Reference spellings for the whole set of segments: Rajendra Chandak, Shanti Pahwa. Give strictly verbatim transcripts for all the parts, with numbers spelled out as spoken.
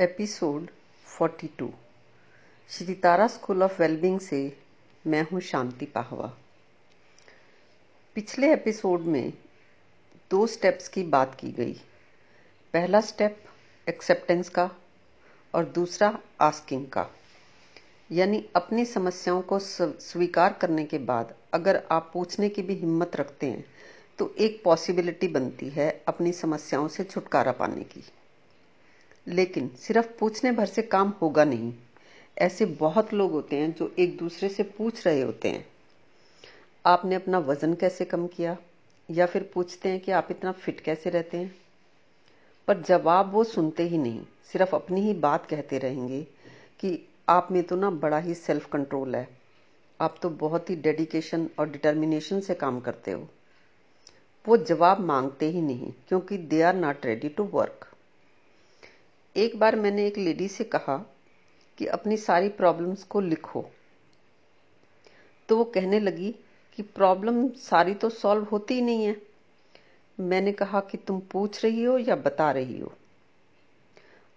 Episode बयालीस Shri Tara school of wellbeing से मैं हूं शांति पाहवा। पिछले एपिसोड में दो स्टेप्स की बात की गई। पहला स्टेप एक्सेप्टेंस का और दूसरा आस्किंग का, यानी अपनी समस्याओं को स्वीकार करने के बाद अगर आप पूछने की भी हिम्मत रखते हैं तो एक पॉसिबिलिटी बनती है अपनी समस्याओं से छुटकारा पाने की। लेकिन सिर्फ पूछने भर से काम होगा नहीं। ऐसे बहुत लोग होते हैं जो एक दूसरे से पूछ रहे होते हैं, आपने अपना वजन कैसे कम किया, या फिर पूछते हैं कि आप इतना फिट कैसे रहते हैं, पर जवाब वो सुनते ही नहीं, सिर्फ अपनी ही बात कहते रहेंगे कि आप में तो ना बड़ा ही सेल्फ कंट्रोल है, आप तो बहुत ही डेडिकेशन और डिटर्मिनेशन से काम करते हो। वो जवाब मांगते ही नहीं क्योंकि they are not ready to work. एक बार मैंने एक लेडी से कहा कि अपनी सारी प्रॉब्लम्स को लिखो, तो वो कहने लगी कि प्रॉब्लम सारी तो सॉल्व होती ही नहीं है। मैंने कहा कि तुम पूछ रही हो या बता रही हो?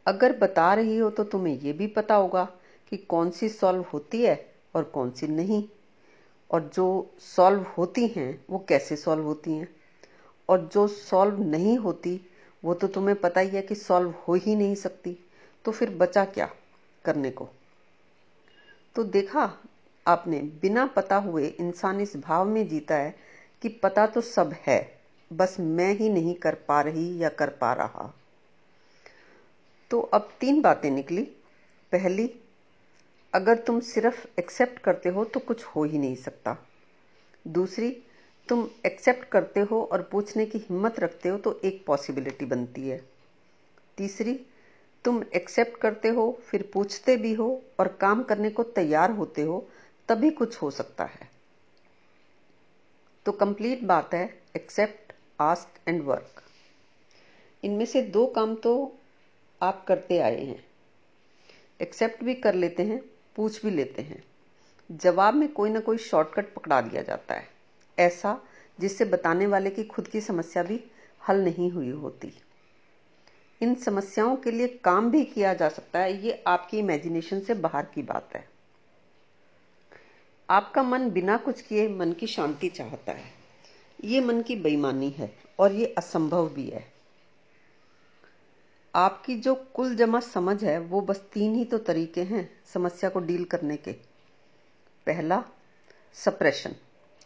अगर बता रही हो तो तुम्हें ये भी पता होगा कि कौन सी सॉल्व होती है और कौन सी नहीं, और जो सॉल्व होती हैं वो कैसे सॉल्व होती हैं, और जो सॉल्व नहीं होती वो तो तुम्हें पता ही है कि सॉल्व हो ही नहीं सकती, तो फिर बचा क्या करने को। तो देखा आपने, बिना पता हुए इंसान इस भाव में जीता है कि पता तो सब है, बस मैं ही नहीं कर पा रही या कर पा रहा। तो अब तीन बातें निकली। पहली, अगर तुम सिर्फ एक्सेप्ट करते हो तो कुछ हो ही नहीं सकता। दूसरी, तुम एक्सेप्ट करते हो और पूछने की हिम्मत रखते हो तो एक पॉसिबिलिटी बनती है। तीसरी, तुम एक्सेप्ट करते हो, फिर पूछते भी हो और काम करने को तैयार होते हो, तभी कुछ हो सकता है। तो कंप्लीट बात है एक्सेप्ट, आस्क एंड वर्क। इनमें से दो काम तो आप करते आए हैं, एक्सेप्ट भी कर लेते हैं, पूछ भी लेते हैं। जवाब में कोई ना कोई शॉर्टकट पकड़ा दिया जाता है, ऐसा जिससे बताने वाले की खुद की समस्या भी हल नहीं हुई होती। इन समस्याओं के लिए काम भी किया जा सकता है, ये आपकी इमेजिनेशन से बाहर की बात है। आपका मन बिना कुछ किए मन की शांति चाहता है, ये मन की बेईमानी है और ये असंभव भी है। आपकी जो कुल जमा समझ है वो बस तीन ही तो तरीके हैं समस्या को डील करने के। पहला, सप्रेशन,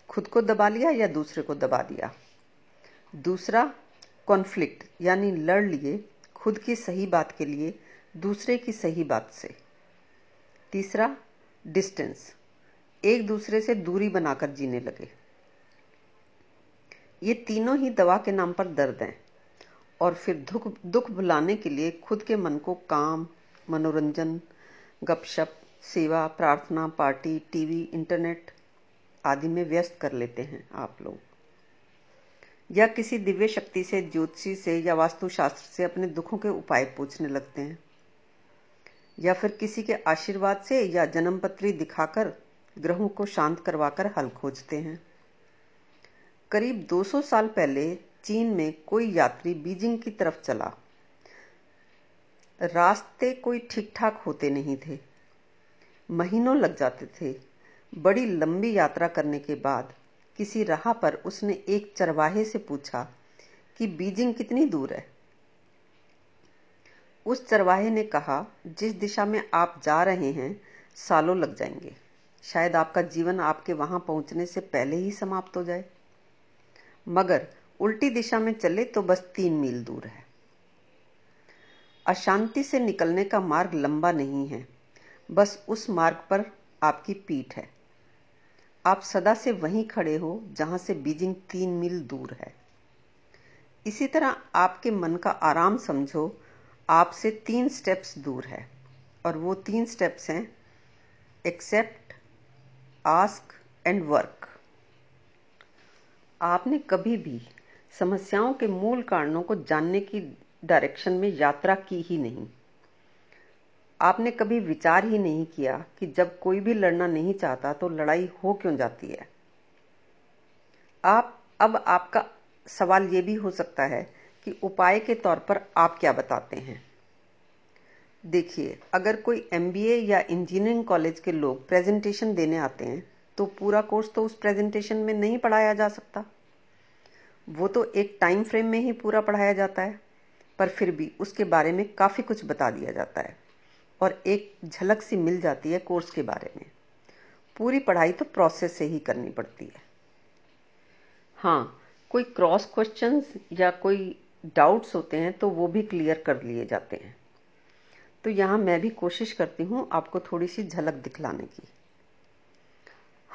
खुद को दबा लिया या दूसरे को दबा दिया। दूसरा, कॉन्फ्लिक्ट, यानी लड़ लिए खुद की सही बात के लिए दूसरे की सही बात से। तीसरा, डिस्टेंस, एक दूसरे से दूरी बनाकर जीने लगे। ये तीनों ही दवा के नाम पर दर्द हैं, और फिर दुख दुख भुलाने के लिए खुद के मन को काम, मनोरंजन, गपशप, सेवा, प्रार्थना, पार्टी, टीवी, इंटरनेट आदि में व्यस्त कर लेते हैं आप लोग, या किसी दिव्य शक्ति से, ज्योतिषी से या वास्तुशास्त्र से अपने दुखों के उपाय पूछने लगते हैं, या फिर किसी के आशीर्वाद से या जन्मपत्री दिखाकर ग्रहों को शांत करवाकर हल खोजते हैं। करीब दो सौ साल पहले चीन में कोई यात्री बीजिंग की तरफ चला। रास्ते कोई ठीक ठाक होते नहीं थे, महीनों लग जाते थे। बड़ी लंबी यात्रा करने के बाद किसी राह पर उसने एक चरवाहे से पूछा कि बीजिंग कितनी दूर है। उस चरवाहे ने कहा, जिस दिशा में आप जा रहे हैं सालों लग जाएंगे, शायद आपका जीवन आपके वहां पहुंचने से पहले ही समाप्त हो जाए, मगर उल्टी दिशा में चले तो बस तीन मील दूर है। अशांति से निकलने का मार्ग लंबा नहीं है, बस उस मार्ग पर आपकी पीठ है। आप सदा से वहीं खड़े हो जहां से बीजिंग तीन मील दूर है। इसी तरह आपके मन का आराम समझो आपसे तीन स्टेप्स दूर है, और वो तीन स्टेप्स हैं एक्सेप्ट, आस्क एंड वर्क। आपने कभी भी समस्याओं के मूल कारणों को जानने की डायरेक्शन में यात्रा की ही नहीं। आपने कभी विचार ही नहीं किया कि जब कोई भी लड़ना नहीं चाहता तो लड़ाई हो क्यों जाती है। आप अब आपका सवाल ये भी हो सकता है कि उपाय के तौर पर आप क्या बताते हैं। देखिए, अगर कोई एमबीए या इंजीनियरिंग कॉलेज के लोग प्रेजेंटेशन देने आते हैं तो पूरा कोर्स तो उस प्रेजेंटेशन में नहीं पढ़ाया जा सकता, वो तो एक टाइम फ्रेम में ही पूरा पढ़ाया जाता है, पर फिर भी उसके बारे में काफ़ी कुछ बता दिया जाता है और एक झलक सी मिल जाती है कोर्स के बारे में। पूरी पढ़ाई तो प्रोसेस से ही करनी पड़ती है। हाँ, कोई क्रॉस क्वेश्चंस या कोई डाउट्स होते हैं तो वो भी क्लियर कर लिए जाते हैं। तो यहाँ मैं भी कोशिश करती हूँ आपको थोड़ी सी झलक दिखलाने की।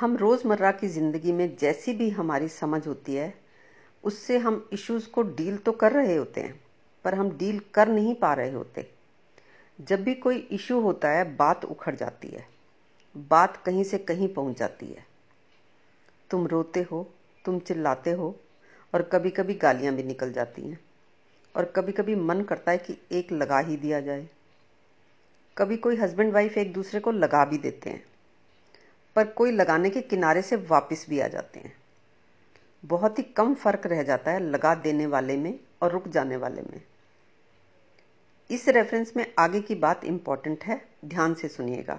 हम रोज़मर्रा की ज़िंदगी में जैसी भी हमारी समझ होती है उससे हम इश्यूज़ को डील तो कर रहे होते हैं, पर हम डील कर नहीं पा रहे होते। जब भी कोई इशू होता है बात उखड़ जाती है, बात कहीं से कहीं पहुंच जाती है। तुम रोते हो, तुम चिल्लाते हो और कभी कभी गालियाँ भी निकल जाती हैं, और कभी कभी मन करता है कि एक लगा ही दिया जाए। कभी कोई हस्बैंड वाइफ एक दूसरे को लगा भी देते हैं, पर कोई लगाने के किनारे से वापस भी आ जाते हैं। बहुत ही कम फर्क रह जाता है लगा देने वाले में और रुक जाने वाले में। इस रेफरेंस में आगे की बात इम्पॉर्टेंट है, ध्यान से सुनिएगा।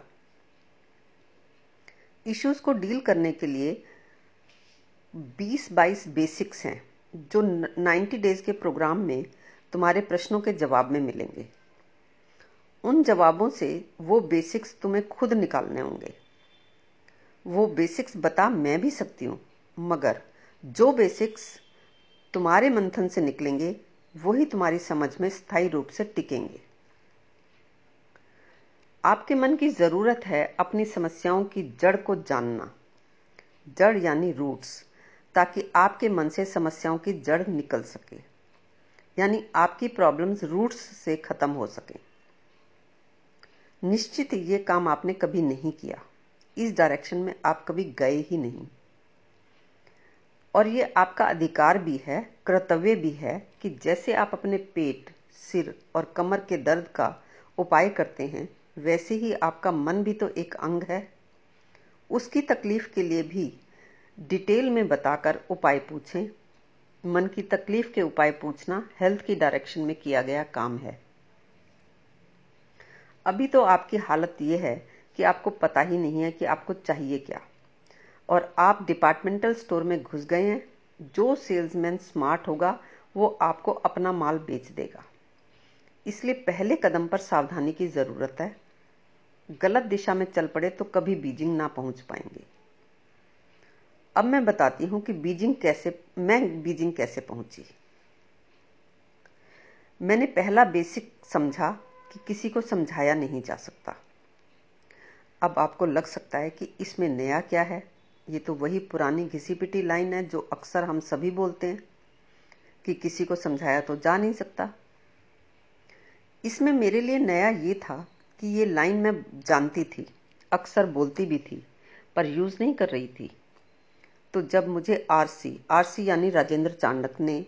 इश्यूज़ को डील करने के लिए बीस बाईस बेसिक्स हैं जो नब्बे डेज़ के प्रोग्राम में तुम्हारे प्रश्नों के जवाब में मिलेंगे। उन जवाबों से वो बेसिक्स तुम्हें खुद निकालने होंगे। वो बेसिक्स बता मैं भी सकती हूँ, मगर जो बेसिक्स तुम्हारे मंथन से निकलेंगे वही तुम्हारी समझ में स्थायी रूप से टिकेंगे। आपके मन की ज़रूरत है अपनी समस्याओं की जड़ को जानना, जड़ यानी रूट्स, ताकि आपके मन से समस्याओं की जड़ निकल सके, यानी आपकी प्रॉब्लम्स रूट्स से ख़त्म हो सके। निश्चित ये काम आपने कभी नहीं किया, इस डायरेक्शन में आप कभी गए ही नहीं, और ये आपका अधिकार भी है, कर्तव्य भी है कि जैसे आप अपने पेट, सिर और कमर के दर्द का उपाय करते हैं वैसे ही आपका मन भी तो एक अंग है। उसकी तकलीफ़ के लिए भी डिटेल में बताकर उपाय पूछें। मन की तकलीफ़ के उपाय पूछना हेल्थ की डायरेक्शन में किया गया काम है। अभी तो आपकी हालत यह है कि आपको पता ही नहीं है कि आपको चाहिए क्या, और आप डिपार्टमेंटल स्टोर में घुस गए हैं। जो सेल्समैन स्मार्ट होगा वो आपको अपना माल बेच देगा, इसलिए पहले कदम पर सावधानी की ज़रूरत है। गलत दिशा में चल पड़े तो कभी बीजिंग ना पहुंच पाएंगे। अब मैं बताती हूँ कि बीजिंग कैसे मैं बीजिंग कैसे पहुंची। मैंने पहला बेसिक समझा कि किसी को समझाया नहीं जा सकता। अब आपको लग सकता है कि इसमें नया क्या है, ये तो वही पुरानी घिसी पिटी लाइन है जो अक्सर हम सभी बोलते हैं कि किसी को समझाया तो जा नहीं सकता। इसमें मेरे लिए नया ये था कि ये लाइन मैं जानती थी, अक्सर बोलती भी थी, पर यूज़ नहीं कर रही थी। तो जब मुझे आरसी, आरसी यानी राजेंद्र चांडक ने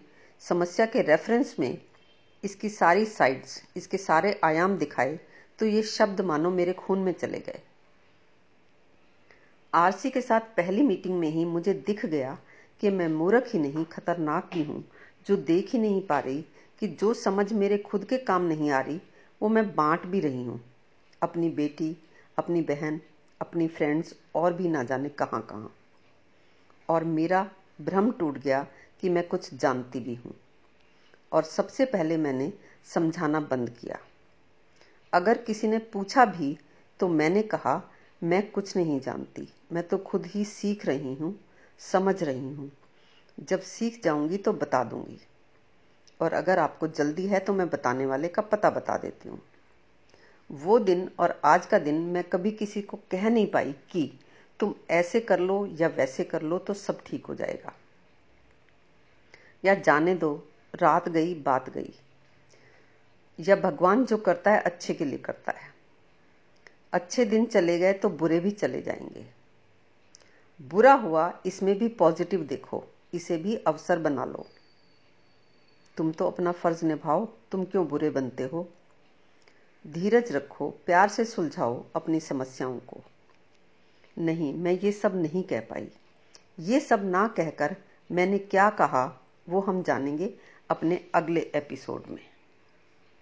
समस्या के रेफरेंस में इसकी सारी साइड्स, इसके सारे आयाम दिखाए तो ये शब्द मानो मेरे खून में चले गए। आरसी के साथ पहली मीटिंग में ही मुझे दिख गया कि मैं मूर्ख ही नहीं खतरनाक भी हूँ, जो देख ही नहीं पा रही कि जो समझ मेरे खुद के काम नहीं आ रही वो मैं बांट भी रही हूँ अपनी बेटी, अपनी बहन, अपनी फ्रेंड्स और भी ना जाने कहाँ कहाँ। और मेरा भ्रम टूट गया कि मैं कुछ जानती भी हूँ। और सबसे पहले मैंने समझाना बंद किया। अगर किसी ने पूछा भी तो मैंने कहा मैं कुछ नहीं जानती, मैं तो खुद ही सीख रही हूँ, समझ रही हूँ, जब सीख जाऊँगी तो बता दूँगी, और अगर आपको जल्दी है तो मैं बताने वाले का पता बता देती हूँ। वो दिन और आज का दिन मैं कभी किसी को कह नहीं पाई कि तुम ऐसे कर लो या वैसे कर लो तो सब ठीक हो जाएगा, या जाने दो, रात गई बात गई, या भगवान जो करता है अच्छे के लिए करता है, अच्छे दिन चले गए तो बुरे भी चले जाएंगे, बुरा हुआ इसमें भी पॉजिटिव देखो, इसे भी अवसर बना लो, तुम तो अपना फर्ज निभाओ, तुम क्यों बुरे बनते हो, धीरज रखो, प्यार से सुलझाओ अपनी समस्याओं को। नहीं, मैं ये सब नहीं कह पाई। ये सब ना कहकर मैंने क्या कहा वो हम जानेंगे अपने अगले एपिसोड में।